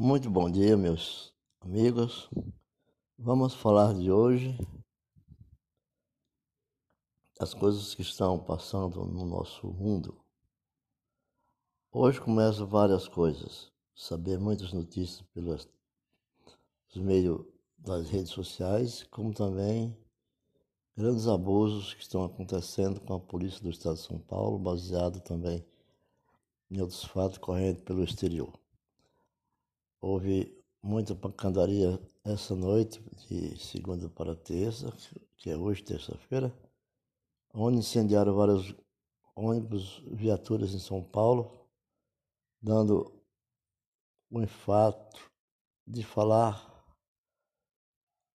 Muito bom dia, meus amigos. Vamos falar de hoje das coisas que estão passando no nosso mundo. Hoje começam várias coisas. Saber muitas notícias pelos meios das redes sociais, como também grandes abusos que estão acontecendo com a polícia do estado de São Paulo, baseado também em outros fatos correntes pelo exterior. Houve muita pancadaria essa noite, de segunda para terça, que é hoje, terça-feira, onde incendiaram vários ônibus, viaturas em São Paulo, dando o infarto de falar.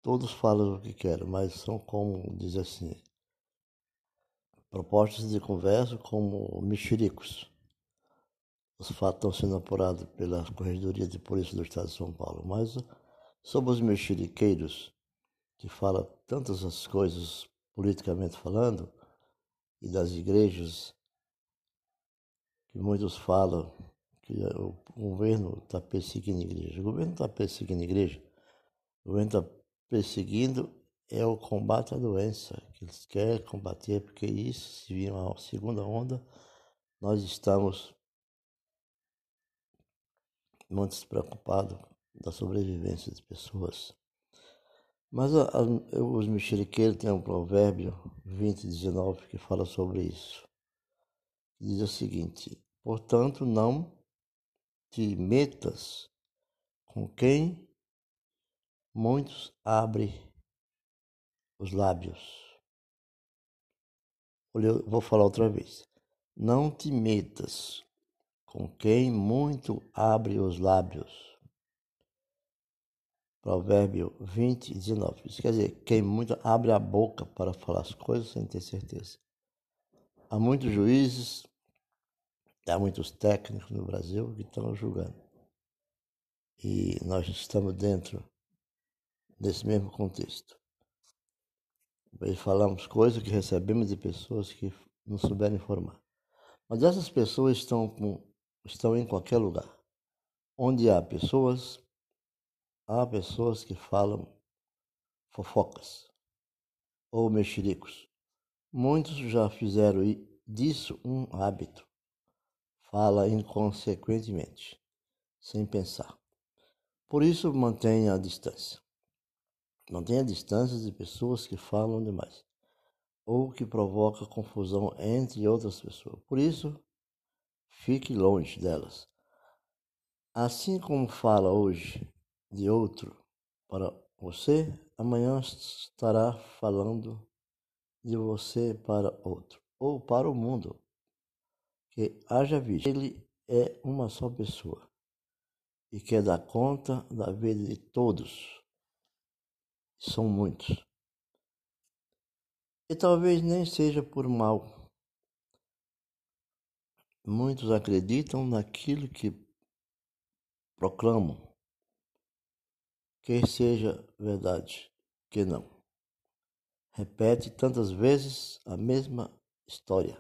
Todos falam o que querem, mas são, como diz assim, propostas de conversa como mexericos. Os fatos estão sendo apurados pela Corregedoria de Polícia do Estado de São Paulo. Mas sobre os mexeriqueiros, que falam tantas as coisas politicamente falando, e das igrejas, que muitos falam que o governo está perseguindo a igreja. O governo está perseguindo a igreja. O governo está perseguindo é o combate à doença, que eles querem combater, porque isso, se vir uma segunda onda, nós estamos muito despreocupado da sobrevivência das pessoas. Mas os mexeriqueiros têm um provérbio 20:19 que fala sobre isso. Diz o seguinte: portanto, não te metas com quem muitos abrem os lábios. Eu vou falar outra vez. Não te metas com quem muito abre os lábios. Provérbio 20:19. Isso quer dizer, quem muito abre a boca para falar as coisas sem ter certeza. Há muitos juízes, há muitos técnicos no Brasil que estão julgando. E nós estamos dentro desse mesmo contexto. Nós falamos coisas que recebemos de pessoas que não souberam informar. Mas essas pessoas estão em qualquer lugar. Onde há pessoas que falam fofocas ou mexericos. Muitos já fizeram disso um hábito. Fala inconsequentemente, sem pensar. Por isso, mantenha a distância. Mantenha a distância de pessoas que falam demais ou que provoca confusão entre outras pessoas. Por isso, fique longe delas. Assim como fala hoje de outro para você, amanhã estará falando de você para outro, ou para o mundo, que haja visto. Ele é uma só pessoa e quer dar conta da vida de todos. São muitos. E talvez nem seja por mal. Muitos acreditam naquilo que proclamam, quer seja verdade, que não. Repete tantas vezes a mesma história,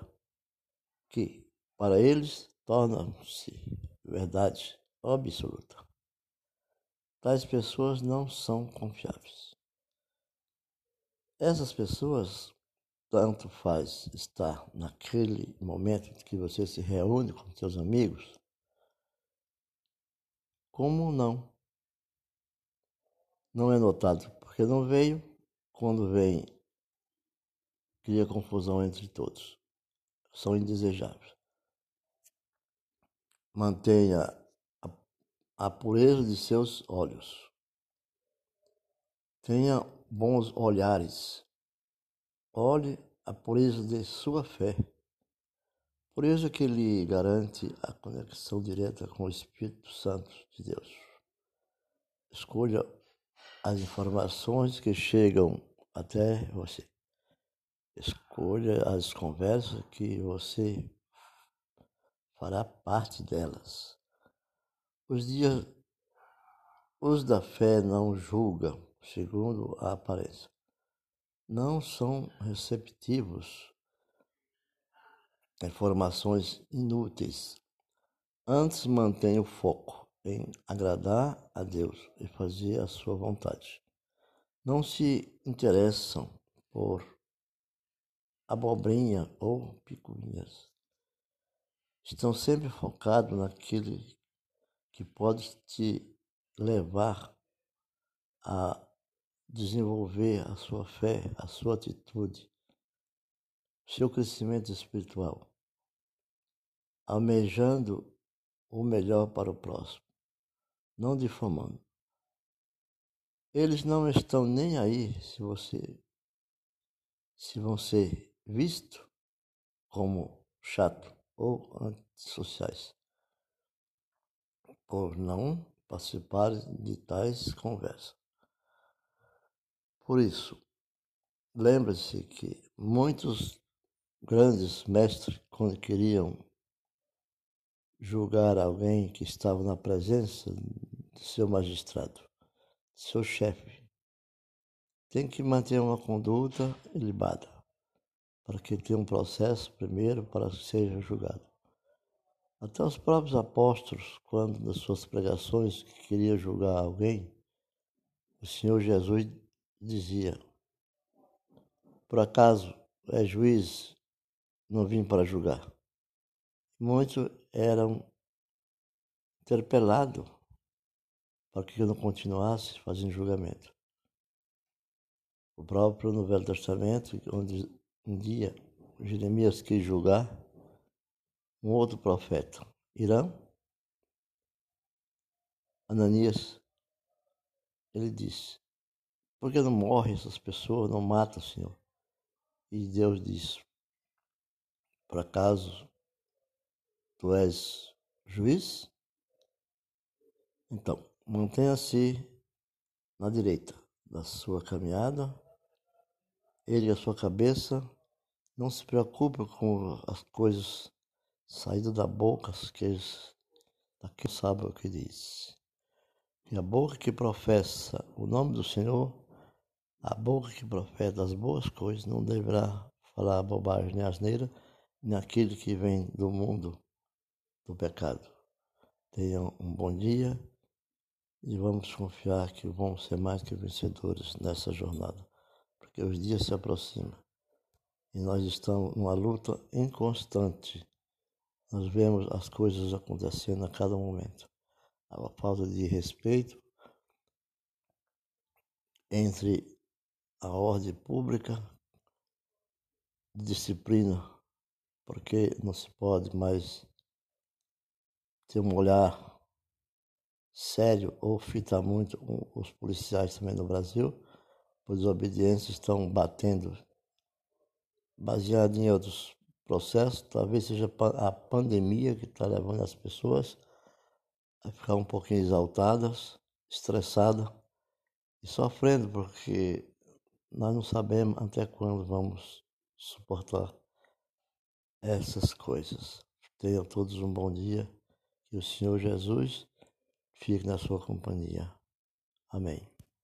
que para eles torna-se verdade absoluta. Tais pessoas não são confiáveis. Essas pessoas, tanto faz estar naquele momento que você se reúne com seus amigos, como não. Não é notado porque não veio, quando vem, cria confusão entre todos. São indesejáveis. Mantenha a pureza de seus olhos. Tenha bons olhares. Olhe a pureza de sua fé. Por isso que ele garante a conexão direta com o Espírito Santo de Deus. Escolha as informações que chegam até você. Escolha as conversas que você fará parte delas. Os da fé não julgam segundo a aparência. Não são receptivos a informações inúteis. Antes, mantém o foco em agradar a Deus e fazer a sua vontade. Não se interessam por abobrinha ou picuinhas. Estão sempre focados naquele que pode te levar a desenvolver a sua fé, a sua atitude, seu crescimento espiritual, almejando o melhor para o próximo, não difamando. Eles não estão nem aí se vão ser vistos como chato ou antissociais, por não participar de tais conversas. Por isso, lembre-se que muitos grandes mestres, quando queriam julgar alguém que estava na presença de seu magistrado, seu chefe, tem que manter uma conduta ilibada, para que tenha um processo primeiro para que seja julgado. Até os próprios apóstolos, quando nas suas pregações queriam julgar alguém, o Senhor Jesus dizia: por acaso é juiz, não vim para julgar. Muitos eram interpelados para que eu não continuasse fazendo julgamento. O próprio no Velho Testamento, onde um dia Jeremias quis julgar um outro profeta, Ananias, ele disse: por que não morrem essas pessoas, não matam, Senhor? E Deus disse: por acaso tu és juiz? Então, mantenha-se na direita da sua caminhada, ergue a sua cabeça, não se preocupe com as coisas saídas da boca, daquele sabe o que diz. E a boca que professa o nome do Senhor, a boca que profeta as boas coisas, não deverá falar bobagem nem asneira, nem aquilo que vem do mundo do pecado. Tenham um bom dia e vamos confiar que vamos ser mais que vencedores nessa jornada, porque os dias se aproximam e nós estamos numa luta inconstante. Nós vemos as coisas acontecendo a cada momento. A falta de respeito entre a ordem pública, disciplina, porque não se pode mais ter um olhar sério ou fitar muito os policiais também no Brasil, pois os obedientes estão batendo. Baseado em outros processos, talvez seja a pandemia que está levando as pessoas a ficar um pouquinho exaltadas, estressadas, e sofrendo, porque nós não sabemos até quando vamos suportar essas coisas. Tenham todos um bom dia, que o Senhor Jesus fique na sua companhia. Amém.